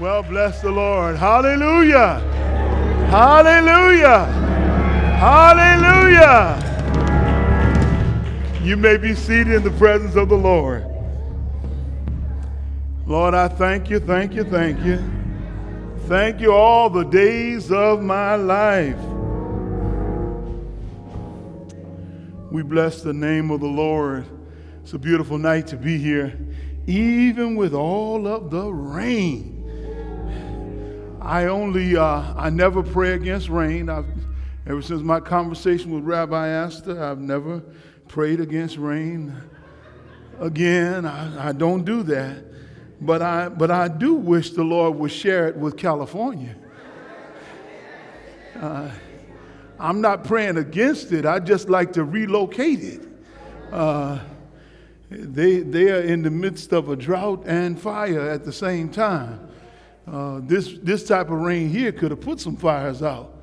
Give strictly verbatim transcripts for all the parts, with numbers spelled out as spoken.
Well, bless the Lord. Hallelujah. Hallelujah. Hallelujah. You may be seated in the presence of the Lord. Lord, I thank you, thank you, thank you. Thank you all the days of my life. We bless the name of the Lord. It's a beautiful night to be here. Even with all of the rain. I only, uh, I never pray against rain. I've, ever since my conversation with Rabbi Aster, I've never prayed against rain. Again, I, I don't do that. But I, but I do wish the Lord would share it with California. Uh, I'm not praying against it. I just like to relocate it. Uh, they, they are in the midst of a drought and fire at the same time. Uh, this, this type of rain here could have put some fires out.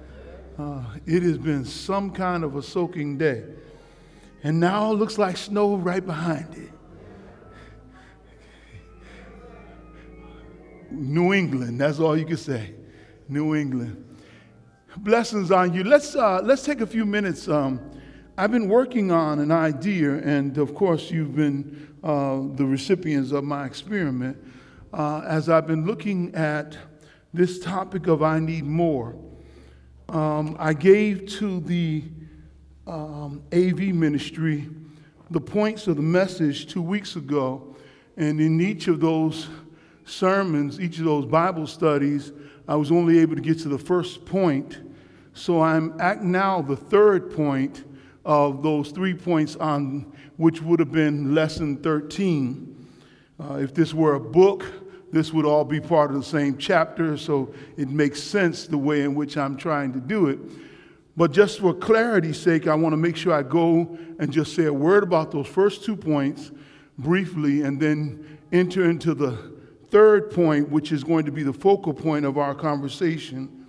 Uh, it has been some kind of a soaking day. And now it looks like snow right behind it. New England, that's all you can say. New England. Blessings on you. Let's uh, let's take a few minutes. Um, I've been working on an idea, and of course you've been uh, the recipients of my experiment, uh, as I've been looking at this topic of I need more. Um, I gave to the um, A V ministry the points of the message two weeks ago, and in each of those sermons, each of those Bible studies, I was only able to get to the first point. So I'm at now the third point of those three points, on which would have been lesson thirteen. Uh, if this were a book, this would all be part of the same chapter, so it makes sense the way in which I'm trying to do it. But just for clarity's sake, I want to make sure I go and just say a word about those first two points briefly, and then enter into the third point, which is going to be the focal point of our conversation.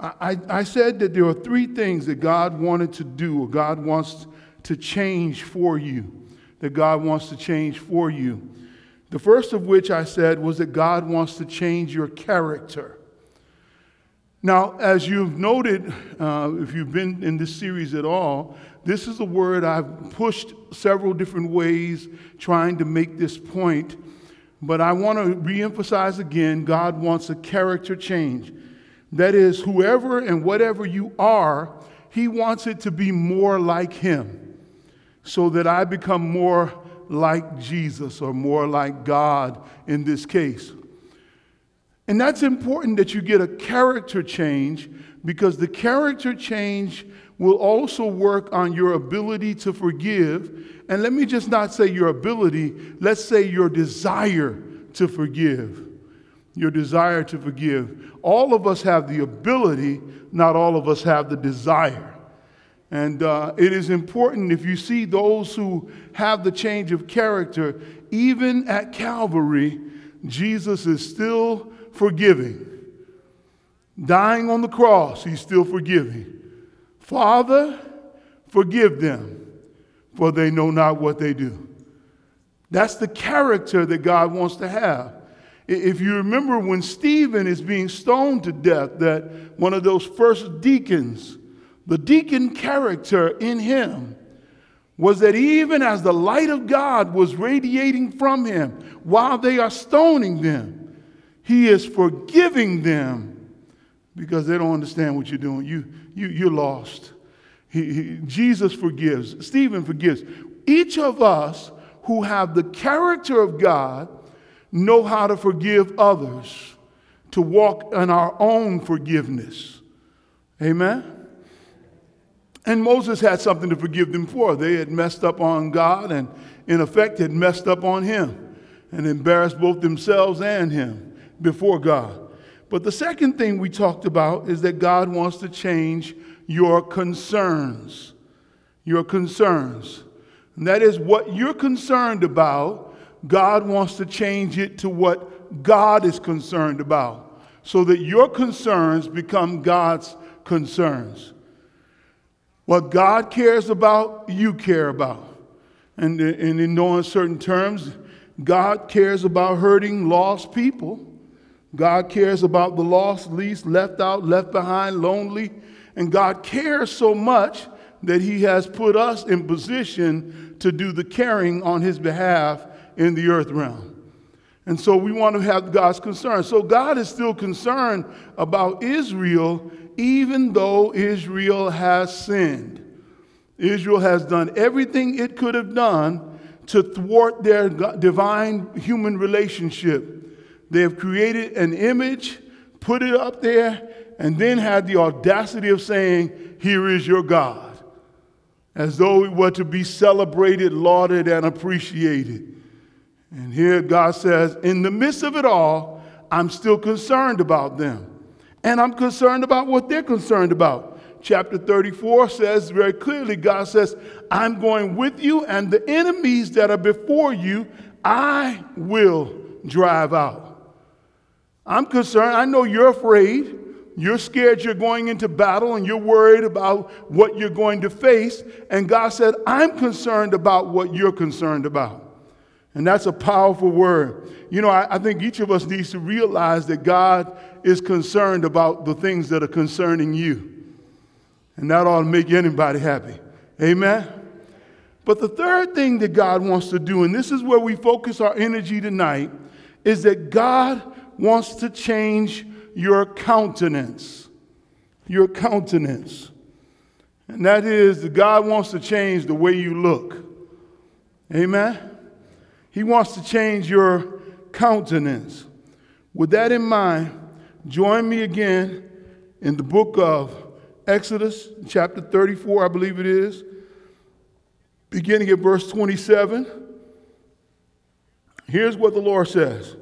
I, I, I said that there are three things that God wanted to do, or God wants to change for you, that God wants to change for you. The first of which I said was that God wants to change your character. Now, as you've noted, uh, if you've been in this series at all, this is a word I've pushed several different ways trying to make this point. But I want to reemphasize again, God wants a character change. That is, whoever and whatever you are, he wants it to be more like him, so that I become more like Jesus, or more like God in this case. And that's important that you get a character change, because the character change will also work on your ability to forgive. And let me just not say your ability, let's say your desire to forgive. Your desire to forgive. All of us have the ability, not all of us have the desire. And uh, it is important, if you see those who have the change of character, even at Calvary, Jesus is still forgiving. Dying on the cross, he's still forgiving. Father, forgive them, for they know not what they do. That's the character that God wants to have. If you remember when Stephen is being stoned to death, that one of those first deacons, the deacon character in him was that even as the light of God was radiating from him while they are stoning them, he is forgiving them because they don't understand what you're doing. You, you, you're lost. He, he, Jesus forgives. Stephen forgives. Each of us who have the character of God know how to forgive others, to walk in our own forgiveness. Amen? And Moses had something to forgive them for. They had messed up on God and, in effect, had messed up on him and embarrassed both themselves and him before God. But the second thing we talked about is that God wants to change your concerns, your concerns. And that is what you're concerned about. God wants to change it to what God is concerned about, so that your concerns become God's concerns. What God cares about, you care about. And, and in no uncertain terms, God cares about hurting lost people. God cares about the lost, least, left out, left behind, lonely. And God cares so much that he has put us in position to do the caring on his behalf in the earth realm. And so we want to have God's concern. So God is still concerned about Israel, even though Israel has sinned. Israel has done everything it could have done to thwart their divine human relationship. They have created an image, put it up there, and then had the audacity of saying, "Here is your God," as though it were to be celebrated, lauded, and appreciated. And here God says, in the midst of it all, I'm still concerned about them. And I'm concerned about what they're concerned about. Chapter thirty-four says very clearly, God says, I'm going with you, and the enemies that are before you, I will drive out. I'm concerned. I know you're afraid. You're scared you're going into battle, and you're worried about what you're going to face. And God said, I'm concerned about what you're concerned about. And that's a powerful word. You know, I, I think each of us needs to realize that God is concerned about the things that are concerning you. And that ought to make anybody happy. Amen? But the third thing that God wants to do, and this is where we focus our energy tonight, is that God wants to change your countenance. Your countenance. And that is that God wants to change the way you look. Amen? He wants to change your countenance. With that in mind, join me again in the book of Exodus, chapter thirty-four, I believe it is, beginning at verse twenty-seven. Here's what the Lord says.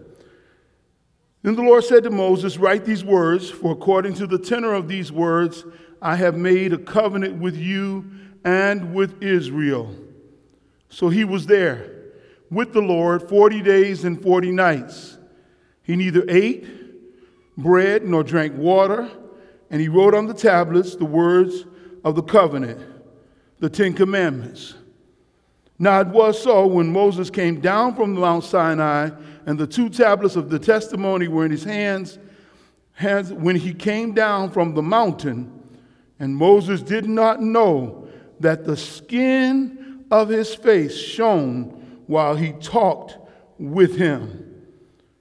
Then the Lord said to Moses, "Write these words, for according to the tenor of these words, I have made a covenant with you and with Israel." So he was there with the Lord forty days and forty nights. He neither ate bread nor drank water, and he wrote on the tablets the words of the covenant, the Ten Commandments. Now it was so when Moses came down from Mount Sinai, and the two tablets of the testimony were in his hands, hands when he came down from the mountain, and Moses did not know that the skin of his face shone while he talked with him.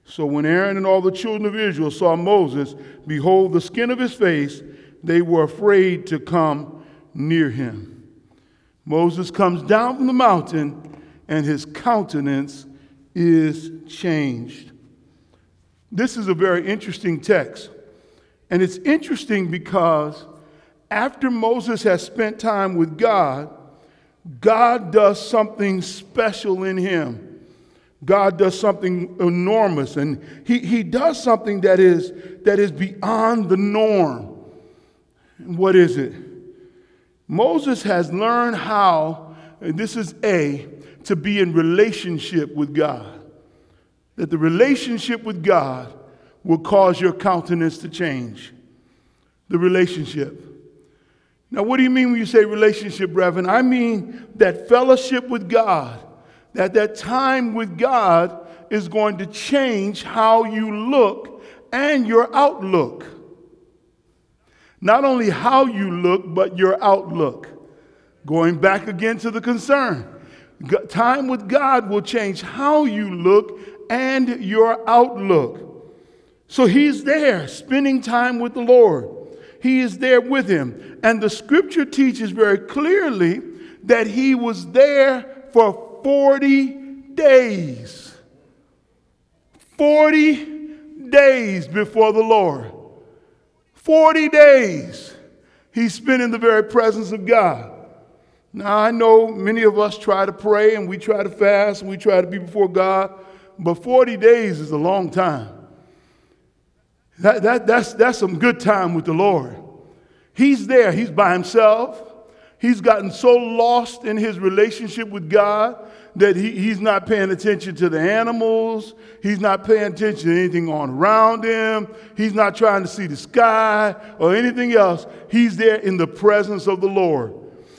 So when Aaron and all the children of Israel saw Moses, behold, the skin of his face, they were afraid to come near him. Moses comes down from the mountain, and his countenance is changed. This is a very interesting text. And it's interesting because after Moses has spent time with God, God does something special in him. God does something enormous, and he, he does something that is, that is beyond the norm. And what is it? Moses has learned how, and this is A, to be in relationship with God. That the relationship with God will cause your countenance to change. The relationship. Now, what do you mean when you say relationship, Reverend? I mean that fellowship with God, that that time with God is going to change how you look and your outlook. Not only how you look, but your outlook. Going back again to the concern, time with God will change how you look and your outlook. So he's there spending time with the Lord. He is there with him. And the scripture teaches very clearly that he was there for forty days. forty days before the Lord. forty days he spent in the very presence of God. Now, I know many of us try to pray and we try to fast and we try to be before God, but forty days is a long time. That, that, that's, that's some good time with the Lord. He's there. He's by himself. He's gotten so lost in his relationship with God that he, he's not paying attention to the animals. He's not paying attention to anything on around him. He's not trying to see the sky or anything else. He's there in the presence of the Lord.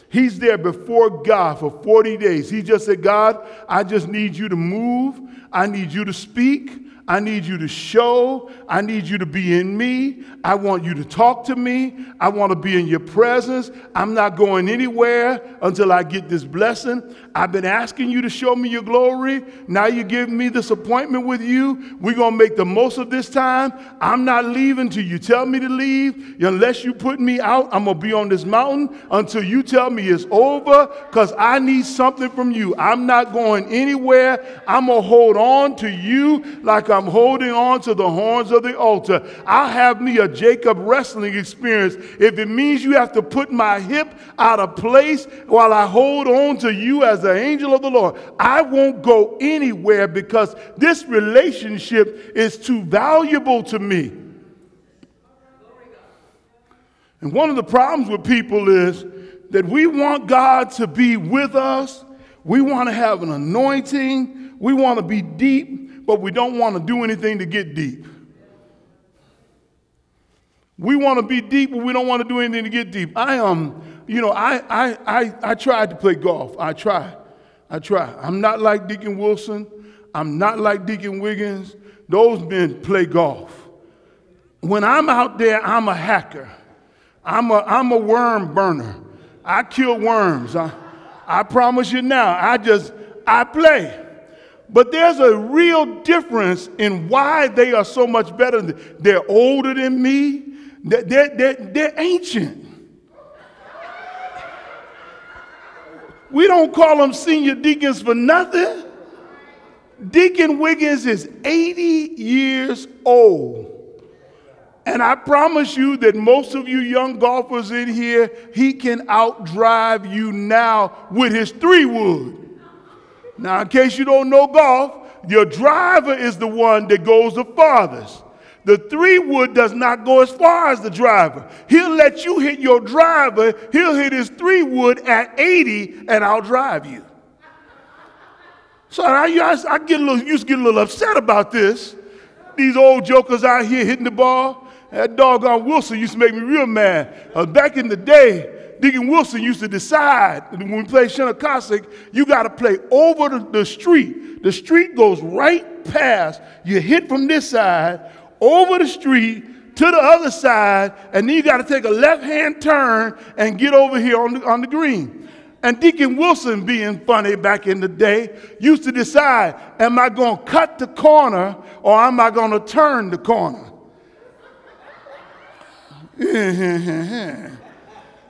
He's there before God for forty days. He just said, God, I just need you to move. I need you to speak. I need you to show. I need you to be in me. I want you to talk to me. I want to be in your presence. I'm not going anywhere until I get this blessing. I've been asking you to show me your glory. Now you give me this appointment with you. We're going to make the most of this time. I'm not leaving till you tell me to leave. Unless you put me out, I'm going to be on this mountain until you tell me it's over, because I need something from you. I'm not going anywhere. I'm going to hold on to you like I'm holding on to the horns of the altar. I'll have me a Jacob wrestling experience if it means you have to put my hip out of place while I hold on to you as the angel of the Lord. I won't go anywhere because this relationship is too valuable to me. And one of the problems with people is that we want God to be with us. We want to have an anointing. We want to be deep, but we don't want to do anything to get deep. We want to be deep, but we don't want to do anything to get deep. I um, you know, I I I I tried to play golf. I try, I try. I'm not like Deacon Wilson. I'm not like Deacon Wiggins. Those men play golf. When I'm out there, I'm a hacker. I'm a I'm a worm burner. I kill worms. I, I promise you now, I just, I play. But there's a real difference in why they are so much better. They're older than me. They're, they're, they're ancient. We don't call them senior deacons for nothing. Deacon Wiggins is eighty years old. And I promise you that most of you young golfers in here, he can outdrive you now with his three wood. Now, in case you don't know golf, your driver is the one that goes the farthest. The three wood does not go as far as the driver. He'll let you hit your driver. He'll hit his three wood at eighty and outdrive you. So I, I get a little, used to get a little upset about this. These old jokers out here hitting the ball. That doggone Wilson used to make me real mad. Uh, back in the day, Deacon Wilson used to decide, when we played Shinokosik, you got to play over the, the street. The street goes right past. You hit from this side, over the street, to the other side, and then you got to take a left-hand turn and get over here on the, on the green. And Deacon Wilson, being funny back in the day, used to decide, am I going to cut the corner or am I going to turn the corner?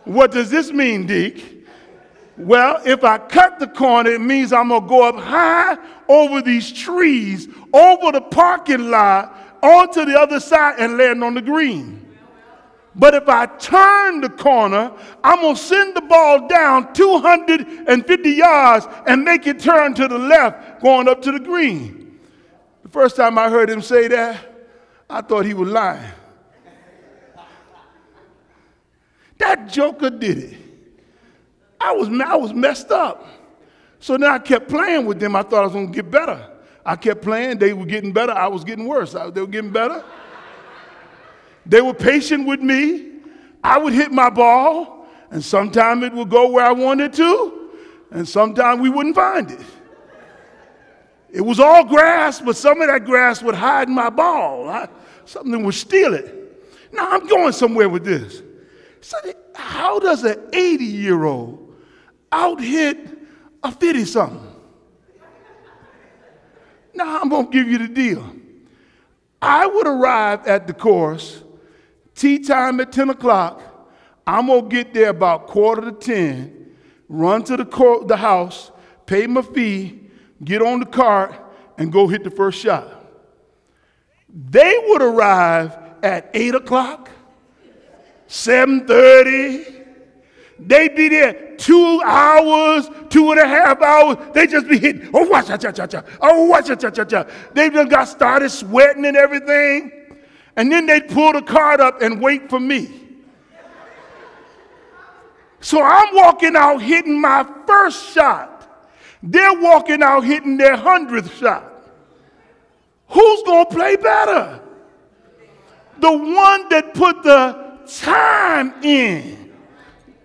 What does this mean, Deke? Well, if I cut the corner, it means I'm going to go up high over these trees, over the parking lot, onto the other side and land on the green. But if I turn the corner, I'm going to send the ball down two hundred fifty yards and make it turn to the left, going up to the green. The first time I heard him say that, I thought he was lying. That joker did it. I was, I was messed up. So then I kept playing with them. I thought I was going to get better. I kept playing. They were getting better. I was getting worse. I, they were getting better. They were patient with me. I would hit my ball, and sometimes it would go where I wanted to, and sometimes we wouldn't find it. It was all grass, but some of that grass would hide my ball. I, something would steal it. Now, I'm going somewhere with this. So how does an eighty-year-old out-hit a fifty-something? Now, I'm going to give you the deal. I would arrive at the course, tee time at ten o'clock. I'm going to get there about quarter to ten, run to the, court, the house, pay my fee, get on the cart, and go hit the first shot. They would arrive at eight o'clock. seven thirty, they'd be there two hours, two and a half hours. They just be hitting, oh, watch, cha, cha, cha, cha, oh, watch, cha, cha, cha, cha. They just got started sweating and everything. And then they'd pull the cart up and wait for me. So I'm walking out hitting my first shot. They're walking out hitting their hundredth shot. Who's going to play better? The one that put the time in.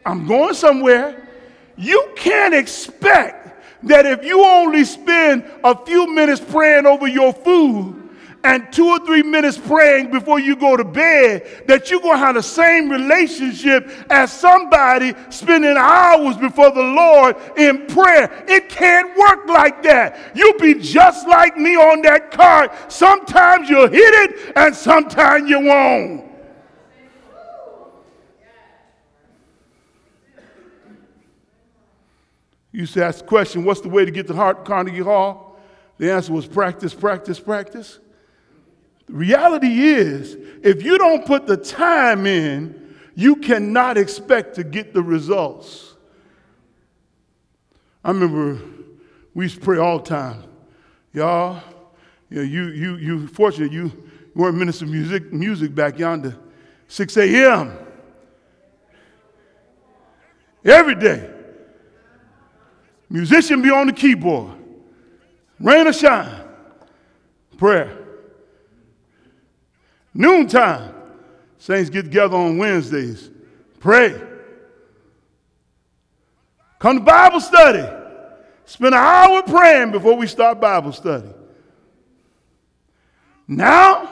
I'm going somewhere. You can't expect that if you only spend a few minutes praying over your food and two or three minutes praying before you go to bed, that you're going to have the same relationship as somebody spending hours before the Lord in prayer. It can't work like that. You'll be just like me on that card. Sometimes you'll hit it and sometimes you won't. You used to ask the question, what's the way to get to Carnegie Hall? The answer was practice, practice, practice. The reality is, if you don't put the time in, you cannot expect to get the results. I remember we used to pray all the time. Y'all, you know, you you you fortunate you weren't ministering music music back yonder. six a.m. every day. Musician be on the keyboard. Rain or shine. Prayer. Noontime. Saints get together on Wednesdays. Pray. Come to Bible study. Spend an hour praying before we start Bible study. Now,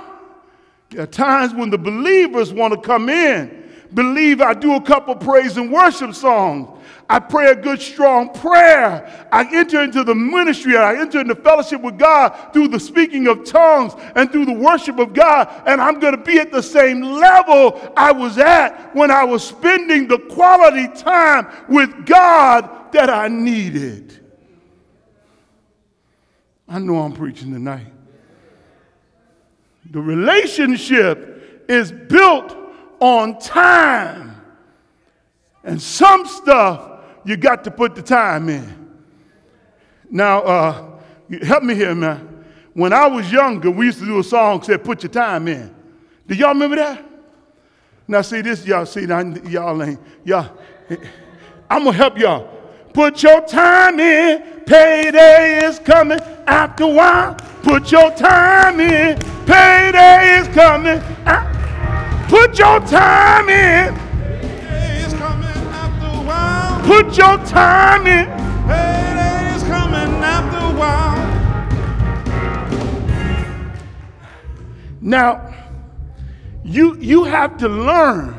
there are times when the believers want to come in. Believe I do a couple praise and worship songs. I pray a good, strong prayer. I enter into the ministry. I enter into fellowship with God through the speaking of tongues and through the worship of God. And I'm going to be at the same level I was at when I was spending the quality time with God that I needed. I know I'm preaching tonight. The relationship is built on time. And some stuff, you got to put the time in. Now, uh, help me here, man. When I was younger, we used to do a song that said, put your time in. Do y'all remember that? Now, see this, y'all, see, y'all ain't, y'all, I'm going to help y'all. Put your time in, payday is coming after a while. Put your time in, payday is coming out. Put your time in. Put your time in. Payday is coming after a while. Now, you, you have to learn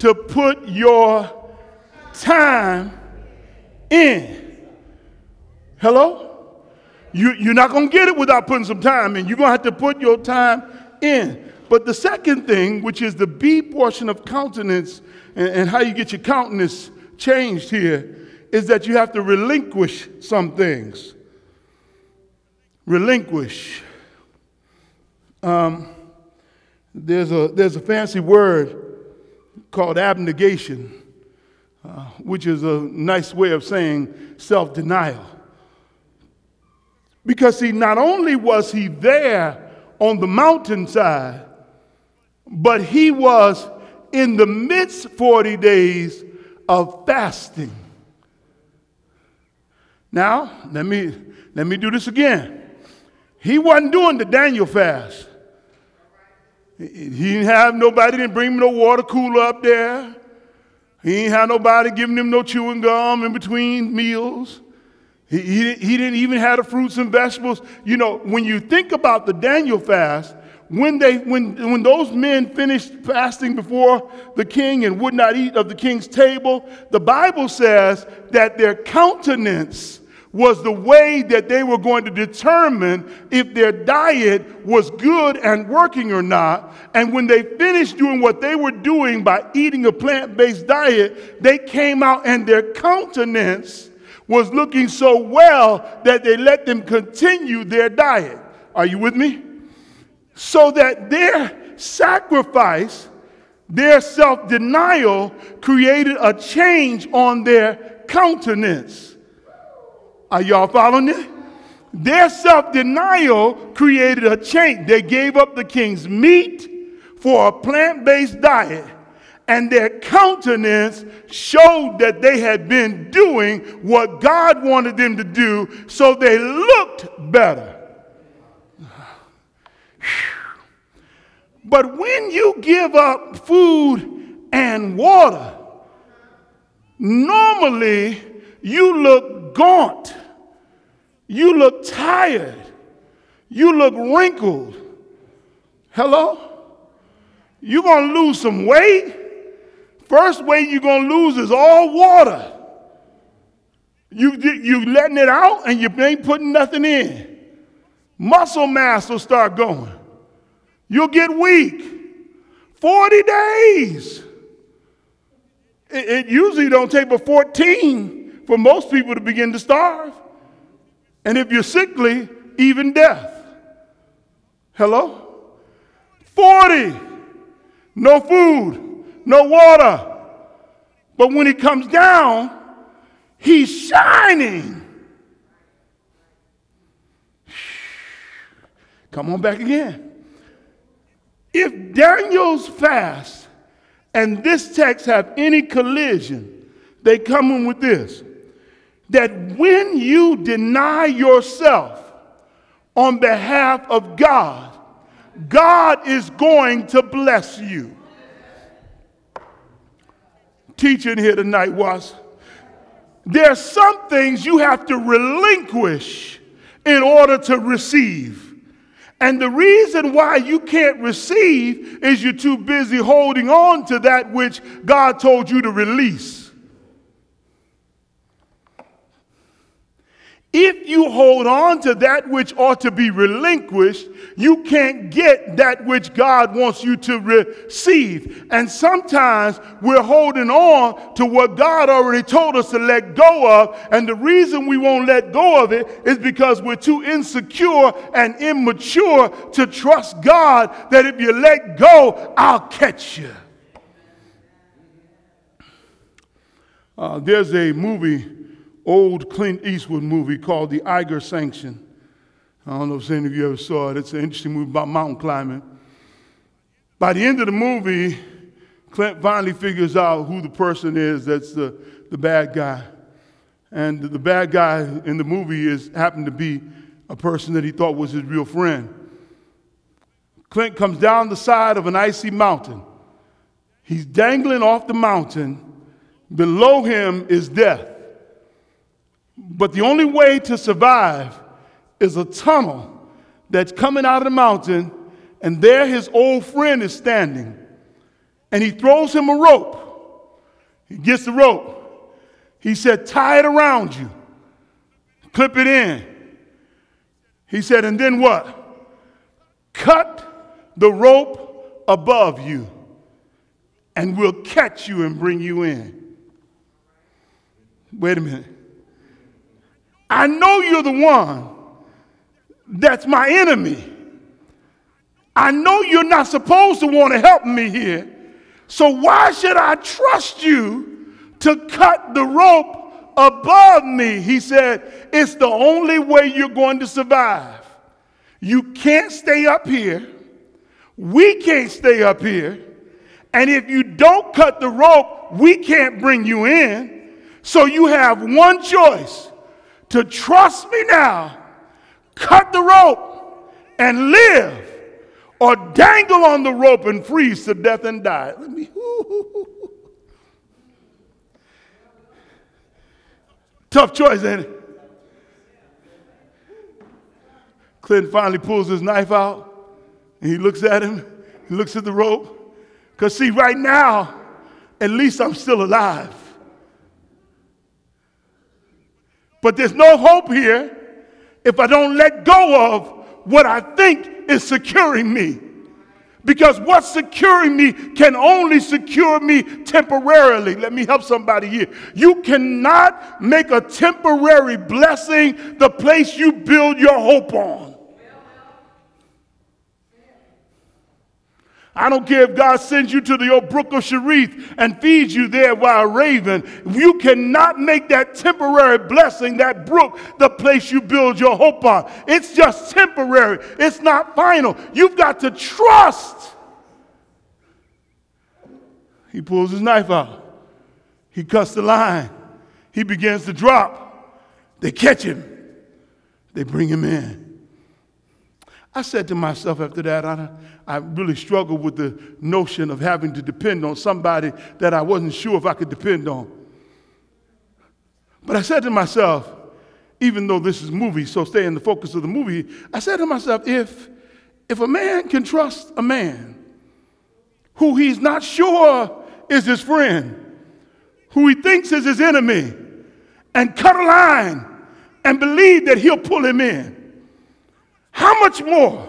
to put your time in. Hello? You, you're not going to get it without putting some time in. You're going to have to put your time in. But the second thing, which is the B portion of countenance and, and how you get your countenance changed here, is that you have to relinquish some things. Relinquish. Um, there's a there's a fancy word called abnegation, uh, which is a nice way of saying self-denial. Because see, not only was he there on the mountainside, but he was in the midst forty days of fasting. Now, let me let me do this again. He wasn't doing the Daniel fast. He didn't have nobody, didn't bring him no water cooler up there. He didn't have nobody giving him no chewing gum in between meals. He, he, he didn't even have the fruits and vegetables. You know, when you think about the Daniel fast, When they, when, when those men finished fasting before the king and would not eat of the king's table, the Bible says that their countenance was the way that they were going to determine if their diet was good and working or not. And when they finished doing what they were doing by eating a plant-based diet, they came out and their countenance was looking so well that they let them continue their diet. Are you with me? So that their sacrifice, their self-denial, created a change on their countenance. Are y'all following this? Their self-denial created a change. They gave up the king's meat for a plant-based diet, and their countenance showed that they had been doing what God wanted them to do, so they looked better. But when you give up food and water, normally you look gaunt, you look tired, you look wrinkled, Hello? You're going to lose some weight. First weight you're going to lose is all water. You, you're letting it out and you ain't putting nothing in. Muscle mass will start going. You'll get weak. forty days. It, it usually don't take but fourteen for most people to begin to starve. And if you're sickly, even death. Hello? forty. No food, no water. But when he comes down, he's shining. Come on back again. If Daniel's fast and this text have any collision, they come in with this, that when you deny yourself on behalf of God, God is going to bless you. Teaching here tonight was, there are some things you have to relinquish in order to receive. And the reason why you can't receive is you're too busy holding on to that which God told you to release. If you hold on to that which ought to be relinquished, you can't get that which God wants you to receive. And sometimes we're holding on to what God already told us to let go of. And the reason we won't let go of it is because we're too insecure and immature to trust God that if you let go, I'll catch you. Uh, there's a movie, old Clint Eastwood movie called The Eiger Sanction. I don't know if any of you ever saw it. It's an interesting movie about mountain climbing. By the end of the movie, Clint finally figures out who the person is that's the, the bad guy. And the bad guy in the movie is happened to be a person that he thought was his real friend. Clint comes down the side of an icy mountain. He's dangling off the mountain. Below him is death. But the only way to survive is a tunnel that's coming out of the mountain, and there his old friend is standing. And he throws him a rope. He gets the rope. He said, tie it around you. Clip it in. He said, and then what? Cut the rope above you, and we'll catch you and bring you in. Wait a minute. I know you're the one that's my enemy. I know you're not supposed to want to help me here. So why should I trust you to cut the rope above me? He said, it's the only way you're going to survive. You can't stay up here. We can't stay up here. And if you don't cut the rope, we can't bring you in. So you have one choice. To trust me now, cut the rope and live, or dangle on the rope and freeze to death and die. Let me. Tough choice, ain't it? Clint finally pulls his knife out, and he looks at him. He looks at the rope, because see, right now, at least I'm still alive. But there's no hope here if I don't let go of what I think is securing me. Because what's securing me can only secure me temporarily. Let me help somebody here. You cannot make a temporary blessing the place you build your hope on. I don't care if God sends you to the old brook of Cherith and feeds you there by a raven. You cannot make that temporary blessing, that brook, the place you build your hope on. It's just temporary. It's not final. You've got to trust. He pulls his knife out. He cuts the line. He begins to drop. They catch him. They bring him in. I said to myself after that, I, I really struggled with the notion of having to depend on somebody that I wasn't sure if I could depend on. But I said to myself, even though this is a movie, so stay in the focus of the movie, I said to myself, if, If a man can trust a man who he's not sure is his friend, who he thinks is his enemy, and cut a line and believe that he'll pull him in, how much more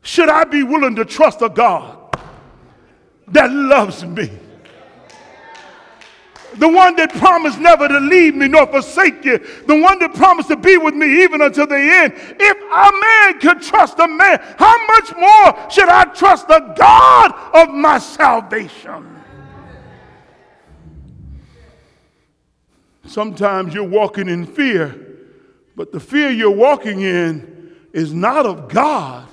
should I be willing to trust a God that loves me? The one that promised never to leave me nor forsake you. The one that promised to be with me even until the end. If a man could trust a man, how much more should I trust the God of my salvation? Sometimes you're walking in fear, but the fear you're walking in is not of God.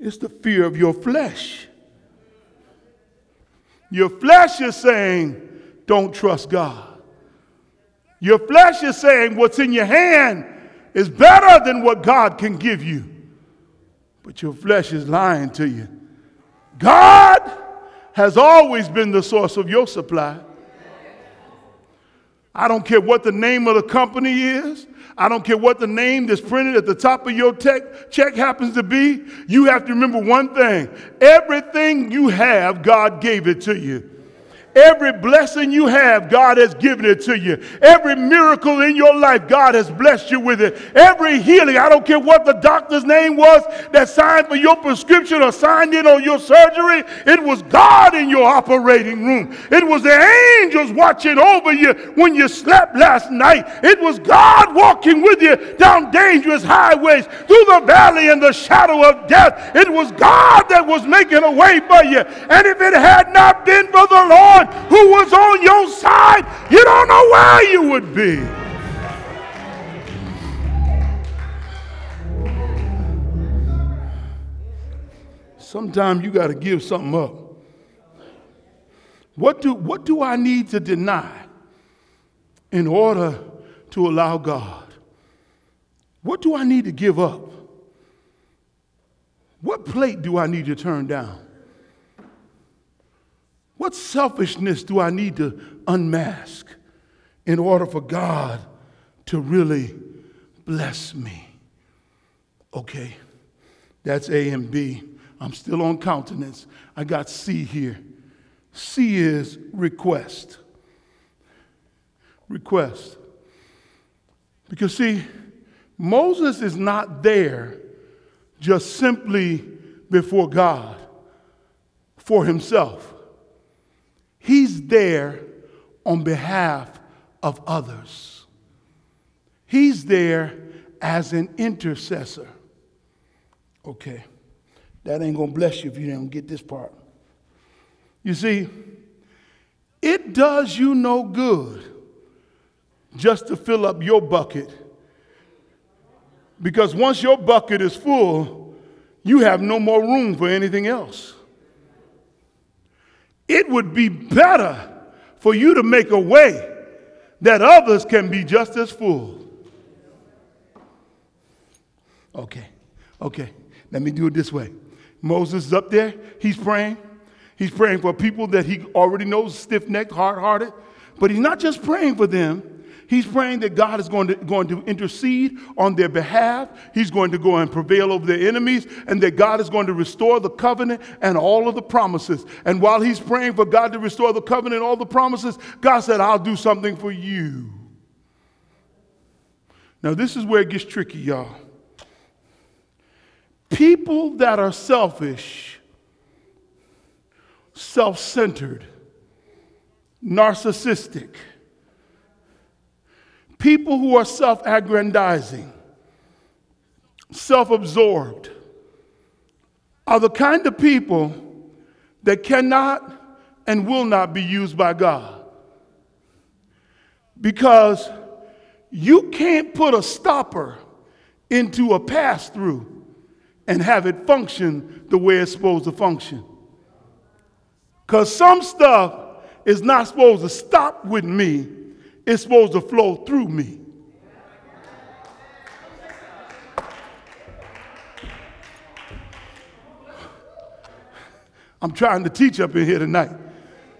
It's the fear of your flesh. Your flesh is saying, don't trust God. Your flesh is saying what's in your hand is better than what God can give you. But your flesh is lying to you. God has always been the source of your supply. I don't care what the name of the company is. I don't care what the name that's printed at the top of your tech, check happens to be. You have to remember one thing. Everything you have, God gave it to you. Every blessing you have, God has given it to you. Every miracle in your life, God has blessed you with it. Every healing, I don't care what the doctor's name was that signed for your prescription or signed in on your surgery, it was God in your operating room. It was the angels watching over you when you slept last night. It was God walking with you down dangerous highways, through the valley and the shadow of death. It was God that was making a way for you. And if it had not been for the Lord who was on your side, you don't know where you would be. Sometimes you got to give something up. What do, what do I need to deny in order to allow God? What do I need to give up? What plate do I need to turn down? What selfishness do I need to unmask in order for God to really bless me? Okay, that's A and B. I'm still on countenance. I got C here. C is request. Request. Because see, Moses is not there just simply before God for himself. He's there on behalf of others. He's there as an intercessor. Okay, that ain't gonna bless you if you don't get this part. You see, it does you no good just to fill up your bucket, because once your bucket is full, you have no more room for anything else. It would be better for you to make a way that others can be just as full. Okay, okay, let me do it this way. Moses is up there, he's praying. He's praying for people that he already knows, stiff-necked, hard-hearted. But he's not just praying for them. He's praying that God is going to, going to intercede on their behalf. He's going to go and prevail over their enemies, and that God is going to restore the covenant and all of the promises. And while he's praying for God to restore the covenant and all the promises, God said, I'll do something for you. Now, this is where it gets tricky, y'all. People that are selfish, self-centered, narcissistic, people who are self-aggrandizing, self-absorbed, are the kind of people that cannot and will not be used by God. Because you can't put a stopper into a pass-through and have it function the way it's supposed to function. Because some stuff is not supposed to stop with me. It's supposed to flow through me. I'm trying to teach up in here tonight.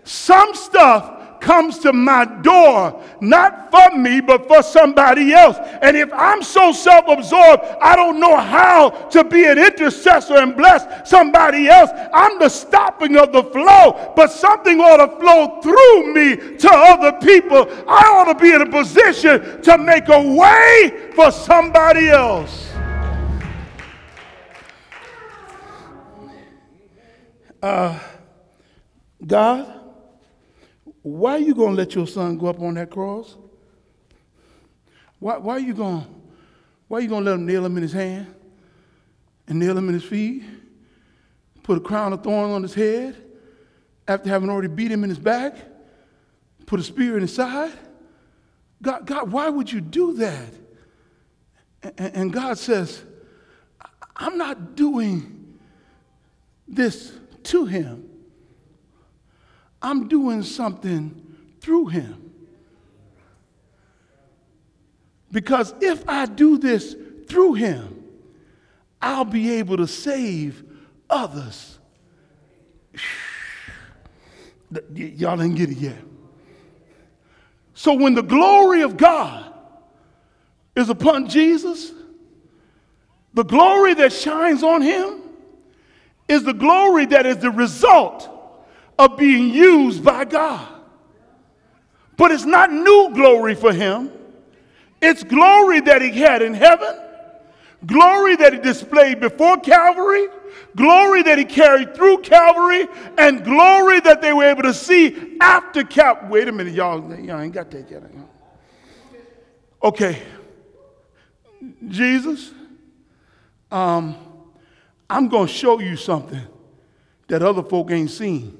Some stuff comes to my door not for me, but for somebody else. And if I'm so self-absorbed, I don't know how to be an intercessor and bless somebody else. I'm the stopping of the flow, but something ought to flow through me to other people. I ought to be in a position to make a way for somebody else. Uh, God, why are you going to let your son go up on that cross? Why, why are you going why are you going to let him nail him in his hand and nail him in his feet, put a crown of thorns on his head after having already beat him in his back, put a spear in his side? God, God, why would you do that? And, and God says, I'm not doing this to him. I'm doing something through him. Because if I do this through him, I'll be able to save others. Y- y'all didn't get it yet. So when the glory of God is upon Jesus, the glory that shines on him is the glory that is the result of being used by God. But it's not new glory for him. It's glory that he had in heaven, glory that he displayed before Calvary, glory that he carried through Calvary, and glory that they were able to see after Calvary. Wait a minute, y'all, y'all ain't got that yet. Okay. Jesus, um, I'm going to show you something that other folk ain't seen.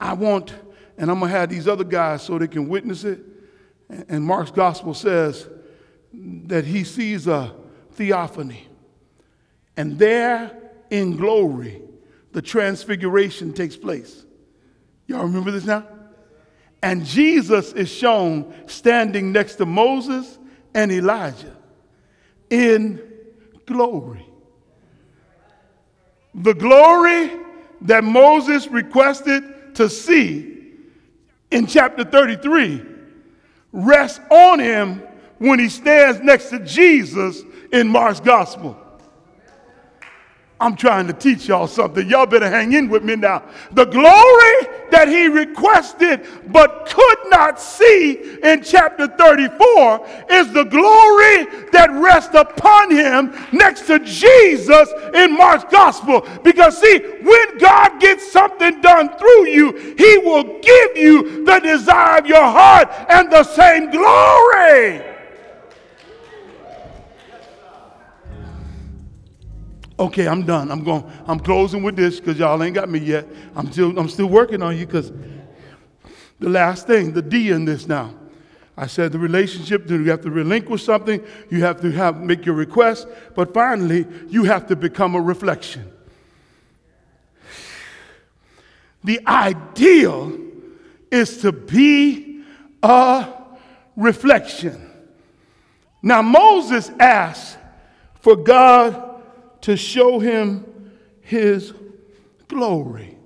I want, and I'm going to have these other guys so they can witness it. And Mark's gospel says that he sees a theophany. And there in glory, the transfiguration takes place. Y'all remember this now? And Jesus is shown standing next to Moses and Elijah in glory. The glory that Moses requested to see in chapter thirty-three rests on him when he stands next to Jesus in Mark's gospel. I'm trying to teach y'all something. Y'all better hang in with me now. The glory that he requested but could not see in chapter thirty-four is the glory that rests upon him next to Jesus in Mark's gospel. Because see, when God gets something done through you, he will give you the desire of your heart and the same glory. Okay, I'm done. I'm going. I'm closing with this because y'all ain't got me yet. I'm still. I'm still working on you because the last thing, the D in this now. I said the relationship. You have to relinquish something. You have to have make your request. But finally, you have to become a reflection. The ideal is to be a reflection. Now Moses asked for God to show him his glory.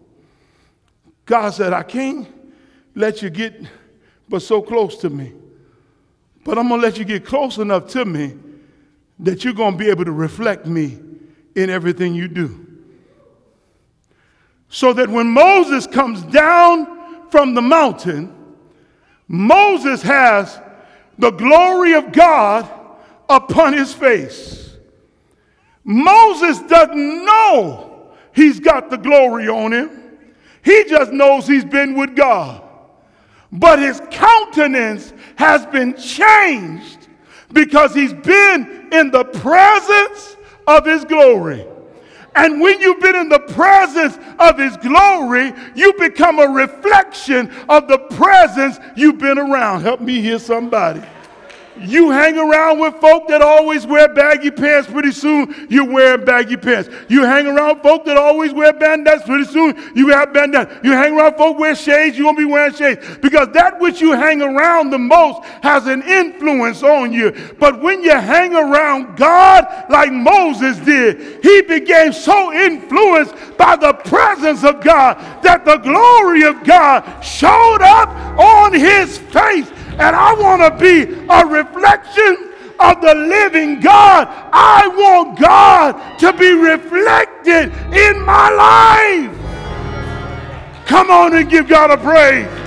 God said, I can't let you get but so close to me. But I'm going to let you get close enough to me that you're going to be able to reflect me in everything you do. So that when Moses comes down from the mountain, Moses has the glory of God upon his face. Moses doesn't know he's got the glory on him. He just knows he's been with God. But his countenance has been changed because he's been in the presence of his glory. And when you've been in the presence of his glory, you become a reflection of the presence you've been around. Help me hear somebody. You hang around with folk that always wear baggy pants, pretty soon you're wearing baggy pants. You hang around folk that always wear bandanas, pretty soon you have bandanas. You hang around folk wear shades, you're going to be wearing shades. Because that which you hang around the most has an influence on you. But when you hang around God like Moses did, he became so influenced by the presence of God that the glory of God showed up on his face, and I want to be a reflection of the living God. I want God to be reflected in my life. Come on and give God a praise.